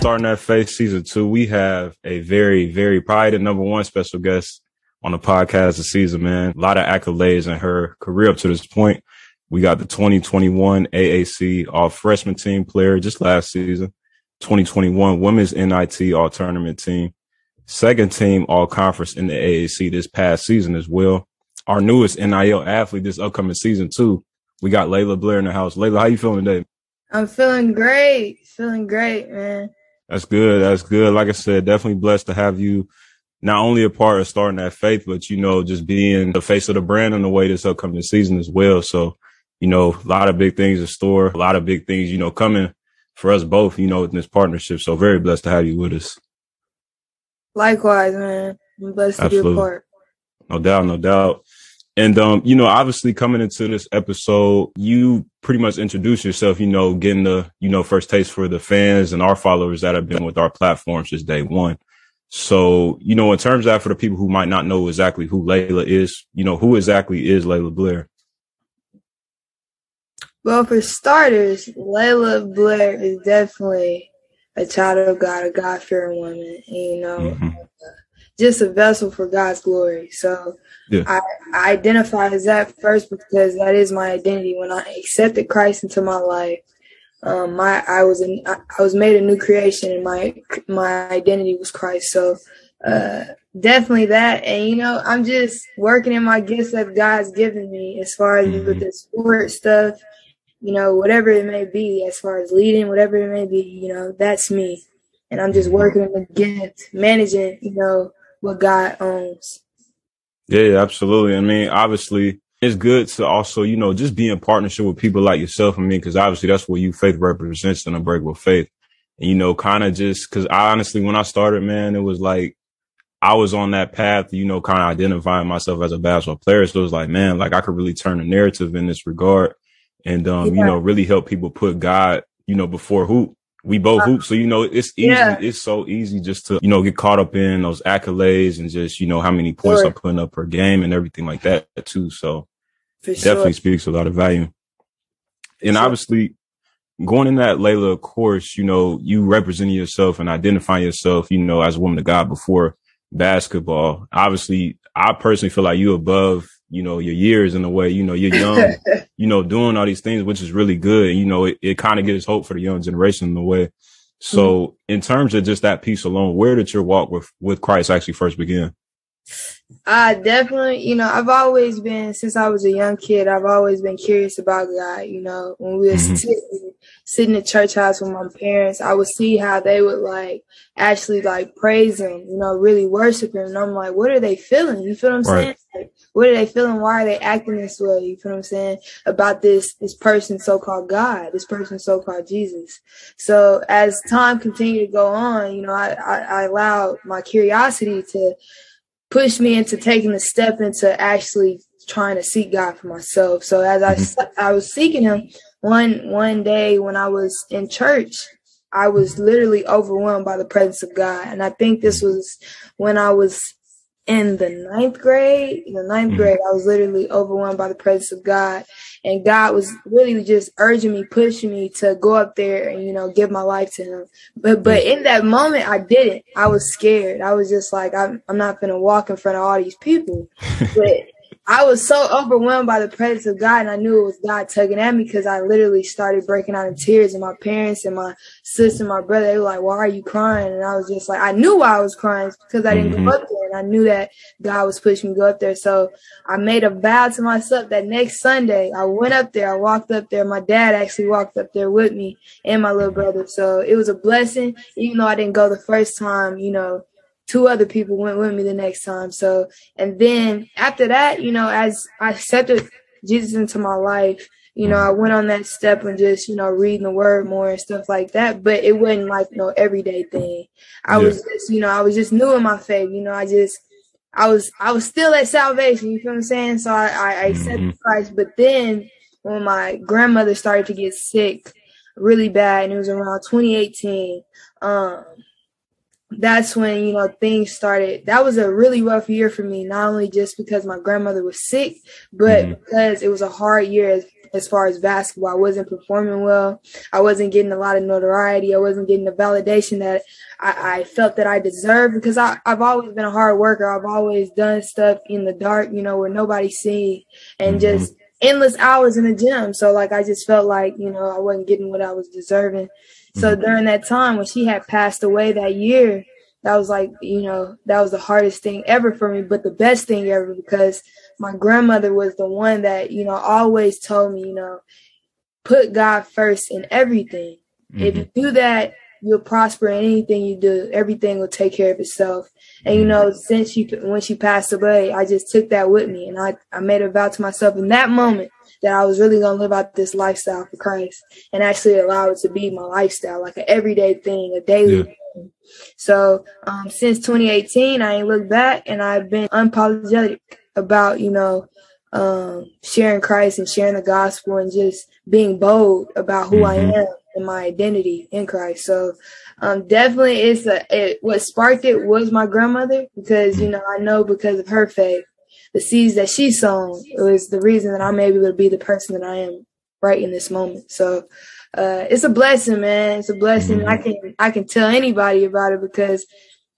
Starting That Face Season 2, we have a very, very, probably the number one special guest on the podcast this season, man. A lot of accolades in her career up to this point. We got the 2021 AAC All-Freshman Team player just last season, 2021 Women's NIT All-Tournament Team, second team All-Conference in the AAC this past season as well. Our newest NIL athlete this upcoming season, too. We got Laila Blair in the house. Laila, how you feeling today? I'm feeling great. Feeling great, man. That's good. That's good. Like I said, definitely blessed to have you not only a part of Starting That Faith, but, you know, just being the face of the brand in a way this upcoming season as well. So, you know, a lot of big things in store, a lot of big things, you know, coming for us both, you know, in this partnership. So very blessed to have you with us. Likewise, man. I'm blessed to be a part. No doubt. No doubt. And, you know, obviously coming into this episode, you pretty much introduce yourself, you know, getting the, you know, first taste for the fans and our followers that have been with our platform since day one. So, you know, in terms of that, for the people who might not know exactly who Laila is, you know, who exactly is Laila Blair? Well, for starters, Laila Blair is definitely a child of God, a God-fearing woman, and, you know, just a vessel for God's glory. So yeah. I identify as that first because that is my identity. When I accepted Christ into my life, I was made a new creation, and my identity was Christ. So definitely that. And, you know, I'm just working in my gifts that God's given me as far as with the sport stuff, you know, whatever it may be, as far as leading, whatever it may be, you know, that's me. And I'm just working in the gift, managing, you know, what God owns. Yeah, absolutely. I mean, obviously, it's good to also, you know, just be in partnership with people like yourself. I mean, because obviously that's what you faith represents in Unbreakable Faith. And, you know, kind of just because I honestly, when I started, man, it was like I was on that path, you know, kind of identifying myself as a basketball player. So it was like, man, like I could really turn the narrative in this regard and, you know, really help people put God, you know, before hoop. We both hoop. So, you know, it's easy. Yeah. It's so easy just to, you know, get caught up in those accolades and just, you know, how many points I'm putting up per game and everything like that, too. So definitely speaks a lot of value. And obviously going in that, Laila, of course, you know, you representing yourself and identifying yourself, you know, as a woman of God before basketball. Obviously, I personally feel like you above, you know, your years in a way, you know, you're young, you know, doing all these things, which is really good. And, you know, it kind of gives hope for the young generation in a way. So in terms of just that piece alone, where did your walk with Christ actually first begin? Definitely, you know, I've always been, since I was a young kid, I've always been curious about God. You know, when we were sitting in the church house with my parents, I would see how they would like actually like praise him, you know, really worship him. And I'm like, what are they feeling? You feel what I'm saying? Like, what are they feeling? Why are they acting this way? You feel what I'm saying? About this person so-called God, this person so-called Jesus. So as time continued to go on, you know, I allowed my curiosity to pushed me into taking a step into actually trying to seek God for myself. So as I was seeking him, one day when I was in church, I was literally overwhelmed by the presence of God. And I think this was when I was in the ninth grade, I was literally overwhelmed by the presence of God. And God was really just urging me, pushing me to go up there and, you know, give my life to him. But in that moment, I didn't. I was scared. I was just like, I'm not going to walk in front of all these people. But I was so overwhelmed by the presence of God, and I knew it was God tugging at me because I literally started breaking out in tears. And my parents and my sister, and my brother, they were like, why are you crying? And I was just like, I knew why I was crying because I didn't go up there. And I knew that God was pushing me to go up there. So I made a vow to myself that next Sunday, I went up there. I walked up there. My dad actually walked up there with me and my little brother. So it was a blessing, even though I didn't go the first time, you know. Two other people went with me the next time. So, and then after that, you know, as I accepted Jesus into my life, you know, I went on that step and just, you know, reading the word more and stuff like that. But it wasn't like no everyday thing. I was just new in my faith. You know, I was still at salvation. You feel what I'm saying? So I accepted Christ. But then when my grandmother started to get sick really bad, and it was around 2018, that's when, you know, things started. That was a really rough year for me, not only just because my grandmother was sick, but because it was a hard year as far as basketball. I wasn't performing well. I wasn't getting a lot of notoriety. I wasn't getting the validation that I felt that I deserved, because I've always been a hard worker. I've always done stuff in the dark, you know, where nobody sees, and just endless hours in the gym. So, like, I just felt like, you know, I wasn't getting what I was deserving. So during that time when she had passed away that year, that was like, you know, that was the hardest thing ever for me, but the best thing ever, because my grandmother was the one that, you know, always told me, you know, put God first in everything. If you do that, you'll prosper in anything you do. Everything will take care of itself. And, you know, since when she passed away, I just took that with me. And I made a vow to myself in that moment that I was really going to live out this lifestyle for Christ and actually allow it to be my lifestyle, like an everyday thing, a daily thing. So since 2018, I ain't looked back, and I've been unapologetic about, you know, sharing Christ and sharing the gospel and just being bold about who I am and my identity in Christ. So definitely what sparked it was my grandmother, because, you know, I know because of her faith, the seeds that she sown, it was the reason that I'm able to be the person that I am right in this moment. So it's a blessing, man. It's a blessing. I can tell anybody about it, because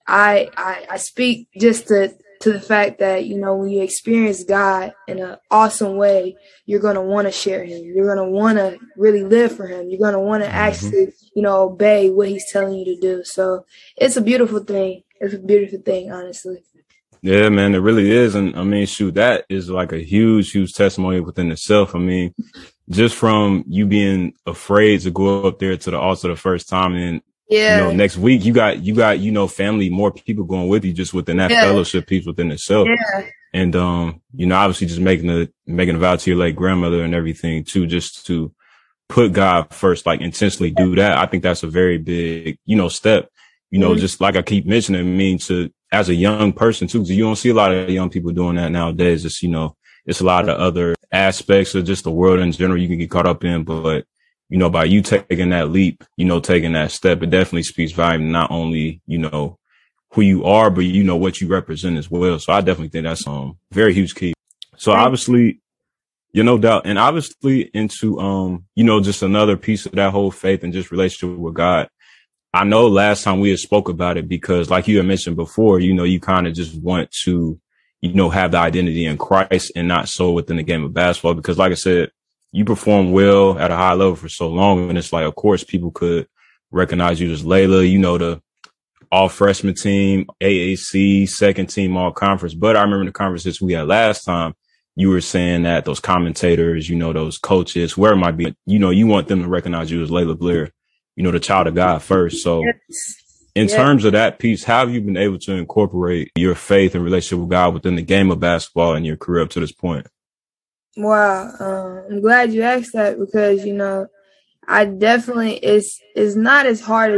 I speak just to the fact that, you know, when you experience God in an awesome way, you're going to want to share him. You're going to want to really live for him. You're going to want to actually, you know, obey what he's telling you to do. So it's a beautiful thing. It's a beautiful thing, honestly. Yeah, man, it really is. And I mean, shoot, that is like a huge, huge testimony within itself. I mean, just from you being afraid to go up there to the altar the first time, and you know, next week you got, you know, family, more people going with you, just within that fellowship piece within itself. Yeah. And, you know, obviously just making a vow to your late grandmother and everything too, just to put God first, like intentionally do that. I think that's a very big, you know, step, you know, just like I keep mentioning, I mean, to, as a young person too, 'cause you don't see a lot of young people doing that nowadays. Just, you know, it's a lot of other aspects of just the world in general you can get caught up in, but, you know, by you taking that leap, you know, taking that step, it definitely speaks volume, not only, you know, who you are, but, you know, what you represent as well. So I definitely think that's very huge key. So obviously, you know, no doubt. And obviously into, you know, just another piece of that whole faith and just relationship with God. I know last time we had spoke about it, because like you had mentioned before, you know, you kind of just want to, you know, have the identity in Christ and not so within the game of basketball, because like I said, you perform well at a high level for so long. And it's like, of course, people could recognize you as Laila, you know, the all freshman team, AAC, second team, all conference. But I remember the conferences we had last time, you were saying that those commentators, you know, those coaches, whoever it might be, you know, you want them to recognize you as Laila Blair, you know, the child of God first. So in terms of that piece, how have you been able to incorporate your faith and relationship with God within the game of basketball and your career up to this point? Wow. I'm glad you asked that, because, you know, I definitely, it's not as hard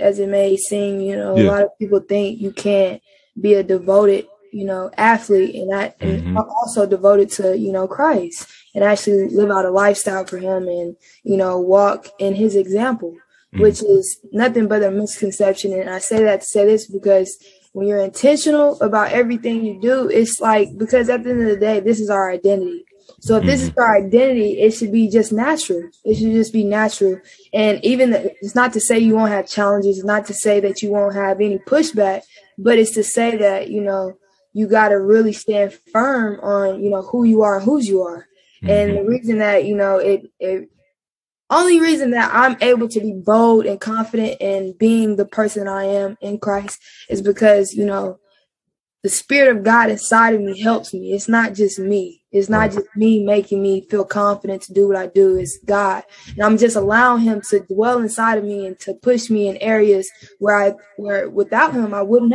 as it may seem. You know, a lot of people think you can't be a devoted, you know, athlete. And I'm also devoted to, you know, Christ, and actually live out a lifestyle for him and, you know, walk in his example, which is nothing but a misconception. And I say that to say this, because when you're intentional about everything you do, it's like, because at the end of the day, this is our identity. So if this is our identity, it should be just natural. It should just be natural. And even it's not to say you won't have challenges. It's not to say that you won't have any pushback, but it's to say that, you know, you got to really stand firm on, you know, who you are and whose you are. And the reason that, you know, only reason that I'm able to be bold and confident in being the person I am in Christ is because, you know, the Spirit of God inside of me helps me. It's not just me. It's not just me making me feel confident to do what I do. It's God. And I'm just allowing him to dwell inside of me and to push me in areas where without him, I wouldn't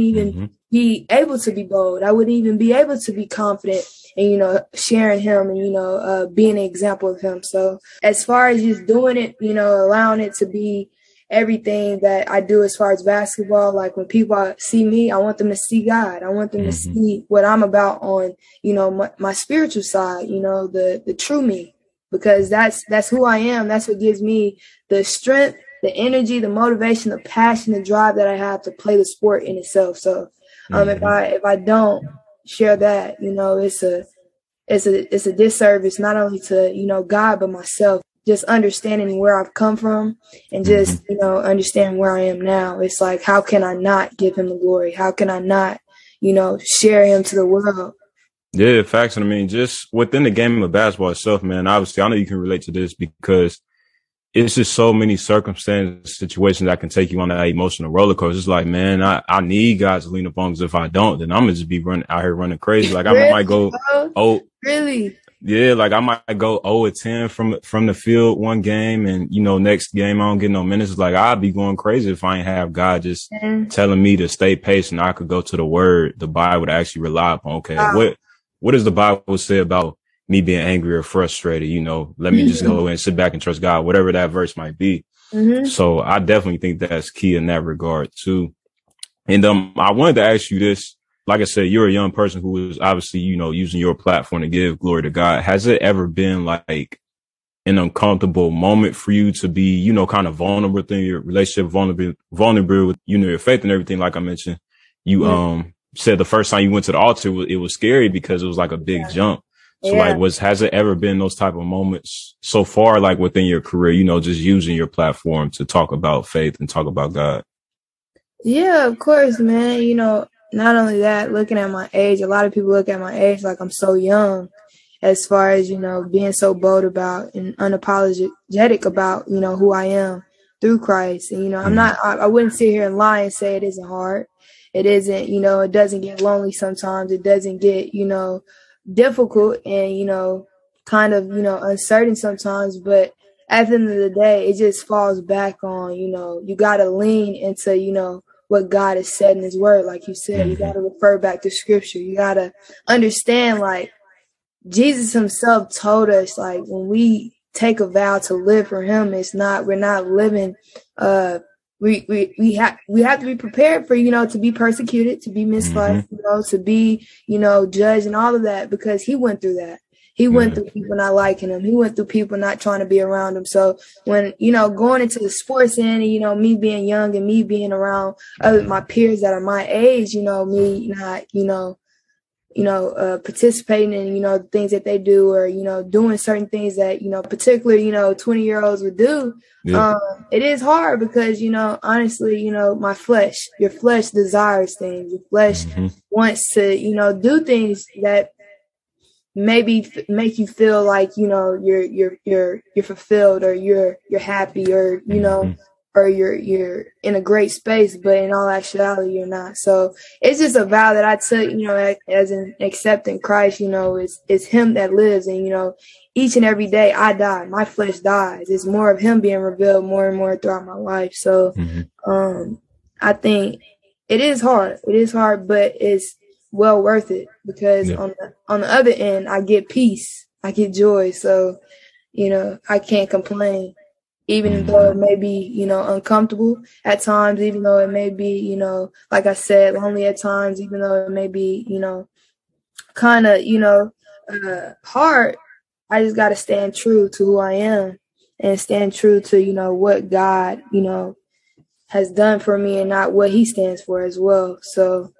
even be able to be bold. I wouldn't even be able to be confident and, you know, sharing him and, you know, being an example of him. So as far as just doing it, you know, allowing it to be everything that I do as far as basketball, like when people see me, I want them to see God. I want them to see what I'm about on, you know, my spiritual side, you know, the true me, because that's who I am. That's what gives me the strength, the energy, the motivation, the passion, the drive that I have to play the sport in itself. So if I don't share that, you know, it's a disservice not only to, you know, God, but myself. Just understanding where I've come from and just, you know, understanding where I am now. It's like, how can I not give him the glory? How can I not, you know, share him to the world? Yeah, facts. And I mean, just within the game of basketball itself, man, obviously, I know you can relate to this because it's just so many situations that can take you on that emotional roller coaster. It's like, man, I need guys to lean upon because if I don't, then I'm going to just be out here running crazy. Like, really? I might go, oh, really? Yeah, like I might go 0-10 from the field one game and, you know, next game I don't get no minutes. It's like I'd be going crazy if I ain't have God just telling me to stay patient. I could go to the word, the Bible, to actually rely upon. Okay, what does the Bible say about me being angry or frustrated? You know, let me just go and sit back and trust God, whatever that verse might be. So I definitely think that's key in that regard too. And I wanted to ask you this. Like I said, you're a young person who is obviously, you know, using your platform to give glory to God. Has it ever been like an uncomfortable moment for you to be, you know, kind of vulnerable within your relationship, vulnerable with, you know, your faith and everything? Like I mentioned, you said the first time you went to the altar, it was scary because it was like a big jump. So like, has it ever been those type of moments so far, like within your career, you know, just using your platform to talk about faith and talk about God? Yeah, of course, man. You know, not only that, looking at my age, a lot of people look at my age like I'm so young as far as, you know, being so bold about and unapologetic about, you know, who I am through Christ. And, you know, I'm not, I wouldn't sit here and lie and say it isn't hard. It isn't, you know, it doesn't get lonely sometimes. It doesn't get, you know, difficult and, you know, kind of, you know, uncertain sometimes. But at the end of the day, it just falls back on, you know, you got to lean into, you know, what God has said in his word. Like you said, you got to refer back to scripture. You got to understand, like, Jesus himself told us, like, when we take a vow to live for him, it's not, we're not living, we have to be prepared for, you know, to be persecuted, to be misled, you know, to be, you know, judged and all of that, because he went through that. He went through people not liking him. He went through people not trying to be around him. So when, you know, going into the sports end, you know, me being young and me being around my peers that are my age, you know, me not, you know, participating in, you know, things that they do or, you know, doing certain things that, you know, particularly, you know, 20-year-olds would do. Yeah. It is hard because, you know, honestly, you know, my flesh, your flesh desires things. Your flesh wants to, you know, do things that maybe make you feel like, you know, you're fulfilled or you're happy or, you know, or you're in a great space, but in all actuality, you're not. So it's just a vow that I took, you know, as an accepting Christ, you know, it's him that lives. And, you know, each and every day I die, my flesh dies. It's more of him being revealed more and more throughout my life. So, I think it is hard, but it's well worth it because on the other end, I get peace, I get joy. So, you know, I can't complain, even though it may be, you know, uncomfortable at times, even though it may be, you know, like I said, lonely at times, even though it may be, you know, kind of, you know, hard. I just got to stand true to who I am and stand true to, you know, what God, you know, has done for me and not what he stands for as well. So,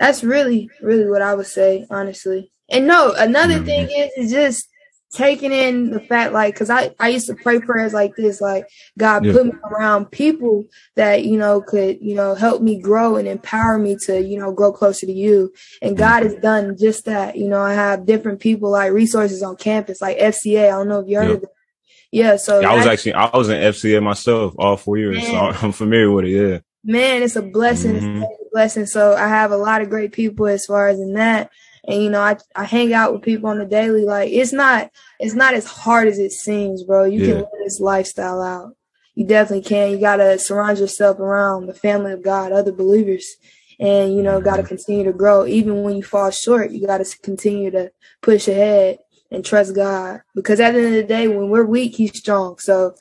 that's really, really what I would say, honestly. And no, another thing is just taking in the fact, like, because I used to pray prayers like this, like, God, put me around people that, you know, could, you know, help me grow and empower me to, you know, grow closer to you. And God has done just that. You know, I have different people, like, resources on campus, like FCA. I don't know if you heard of them. Yeah, so. Yeah, I was in FCA myself all 4 years, man. So I'm familiar with it, Man, it's a blessing. It's a blessing. So I have a lot of great people as far as in that. And, you know, I hang out with people on the daily. Like, it's not as hard as it seems, bro. You can live this lifestyle out. You definitely can. You got to surround yourself around the family of God, other believers. And, you know, got to continue to grow. Even when you fall short, you got to continue to push ahead and trust God. Because at the end of the day, when we're weak, he's strong. So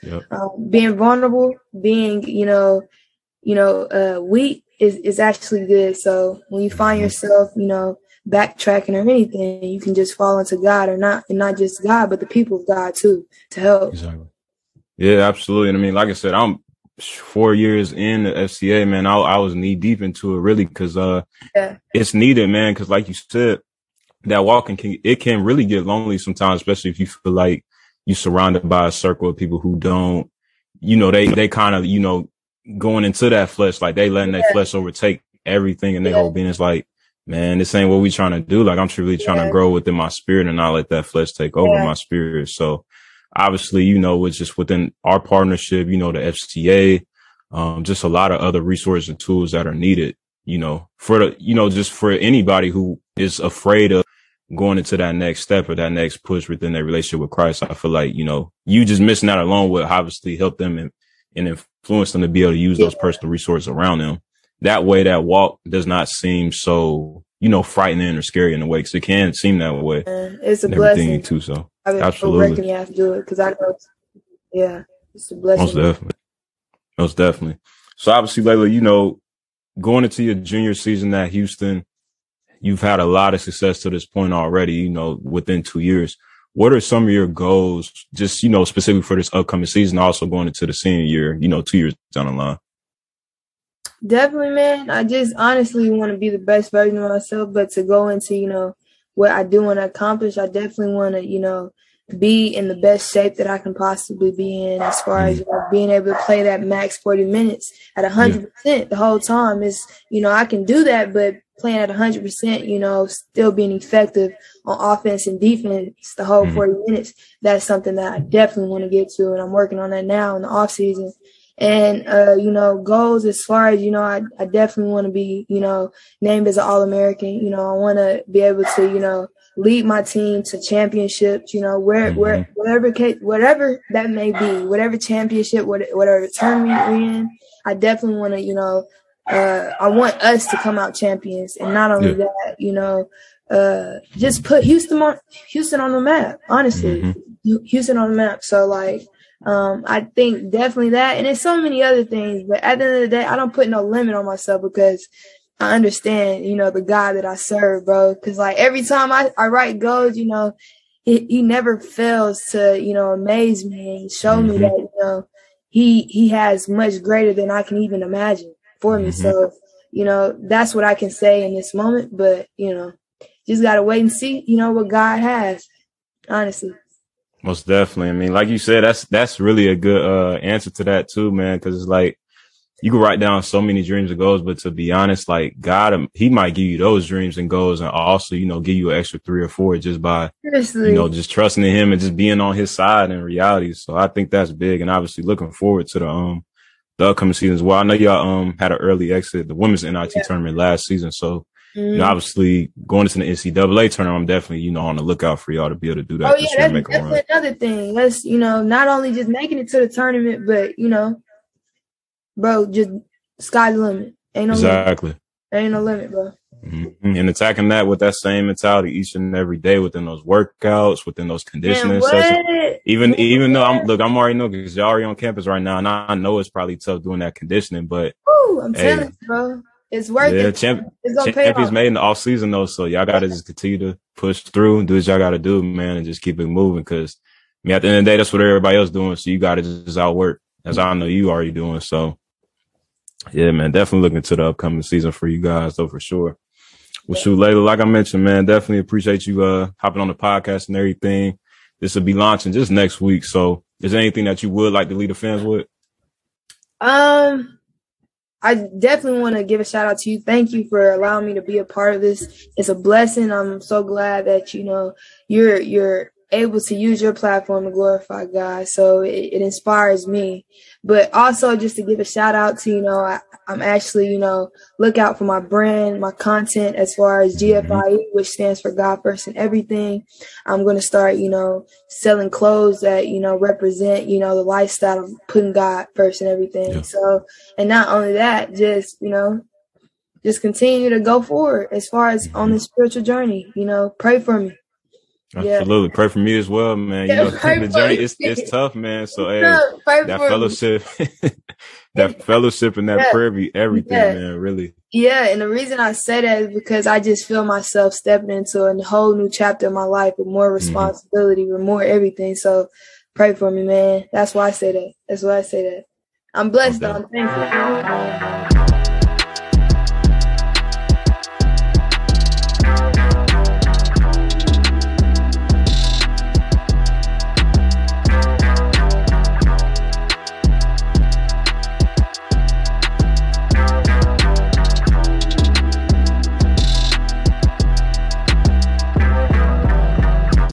being vulnerable, being, you know, weak is actually good. So when you find yourself, you know, backtracking or anything, you can just fall into God and not just God, but the people of God too, to help. Exactly. Yeah, absolutely. And I mean, like I said, I'm 4 years in the FCA, man. I was knee deep into it really because it's needed, man. Because like you said, that walking can really get lonely sometimes, especially if you feel like you're surrounded by a circle of people who don't, you know, they kind of, you know, going into that flesh, like they letting their flesh overtake everything and their whole being. Is like, man, this ain't what we trying to do. Like I'm truly trying to grow within my spirit and not let that flesh take over my spirit. So obviously, you know, it's just within our partnership, you know, the FCA, just a lot of other resources and tools that are needed, you know, for the, you know, just for anybody who is afraid of going into that next step or that next push within their relationship with Christ. I feel like, you know, you just missing out alone would obviously help them and influence them to be able to use those personal resources around them. That way, that walk does not seem so, you know, frightening or scary in a way, because it can seem that way. It's a blessing too. So I mean, absolutely, you have to do it because I know, it's a blessing. Most definitely. So obviously, Laila, you know, going into your junior season at Houston, you've had a lot of success to this point already, you know, within 2 years. What are some of your goals, just, you know, specifically for this upcoming season, also going into the senior year, you know, 2 years down the line? Definitely, man. I just honestly want to be the best version of myself, but to go into, you know, what I do want to accomplish, I definitely want to, you know, be in the best shape that I can possibly be in as far as, you know, being able to play that max 40 minutes at 100% the whole time is, you know, I can do that, but playing at 100%, you know, still being effective on offense and defense the whole 40 minutes, that's something that I definitely want to get to, and I'm working on that now in the offseason. And, you know, goals as far as, you know, I definitely want to be, you know, named as an All-American. You know, I want to be able to, you know, lead my team to championships, you know, where whatever that may be, whatever championship, whatever tournament we're in, I definitely want to, you know, I want us to come out champions. And not only that, you know, just put Houston on the map, honestly, Houston on the map. So, like, I think definitely that, and there's so many other things, but at the end of the day, I don't put no limit on myself because I understand, you know, the God that I serve, bro. Cause like every time I write goals, you know, he never fails to, you know, amaze me and show me that, you know, he has much greater than I can even imagine for me. So, you know, that's what I can say in this moment, but you know, just got to wait and see, you know, what God has, honestly. Most definitely. I mean, like you said, that's really a good answer to that too, man. Cause it's like, you can write down so many dreams and goals, but to be honest, like God, he might give you those dreams and goals and also, you know, give you an extra 3 or 4 just by, you know, just trusting in him and just being on his side in reality. So I think that's big, and obviously looking forward to the upcoming season as well. I know y'all had an early exit, the women's NIT tournament last season. So, you know, obviously going into the NCAA tournament, I'm definitely, you know, on the lookout for y'all to be able to do that. Oh yeah, that's make definitely another thing. Let's, you know, not only just making it to the tournament, but, you know, bro, just sky's the limit. Ain't no limit. Ain't no limit, bro. And attacking that with that same mentality each and every day within those workouts, within those conditioning sessions. Even though I'm already know because y'all already on campus right now, and I know it's probably tough doing that conditioning, but telling you, bro, it's worth it. It's gonna pay off. Champions made in the off season though, so y'all gotta just continue to push through and do what y'all gotta do, man, and just keep it moving. Because I mean, at the end of the day, that's what everybody else doing. So you gotta just outwork, as I know you already doing. So. Yeah, man, definitely looking to the upcoming season for you guys, though, for sure. Well, shoot, Laila, like I mentioned, man, definitely appreciate you hopping on the podcast and everything. This will be launching just next week. So is there anything that you would like to leave the fans with? I definitely want to give a shout out to you. Thank you for allowing me to be a part of this. It's a blessing. I'm so glad that, you know, you're able to use your platform to glorify God. So it inspires me. But also just to give a shout out to, you know, I'm actually, you know, look out for my brand, my content as far as GFIE, which stands for God First and Everything. I'm going to start, you know, selling clothes that, you know, represent, you know, the lifestyle of putting God first and everything. Yeah. So, and not only that, just, you know, just continue to go forward as far as on this spiritual journey, you know, pray for me. Absolutely. Yeah. Pray for me as well, man. You know, the journey it's tough, man. So hey, that fellowship, and that prayer be everything, man, really. Yeah, and the reason I say that is because I just feel myself stepping into a whole new chapter of my life with more responsibility, with more everything. So pray for me, man. That's why I say that. I'm blessed, though. I'm thankful.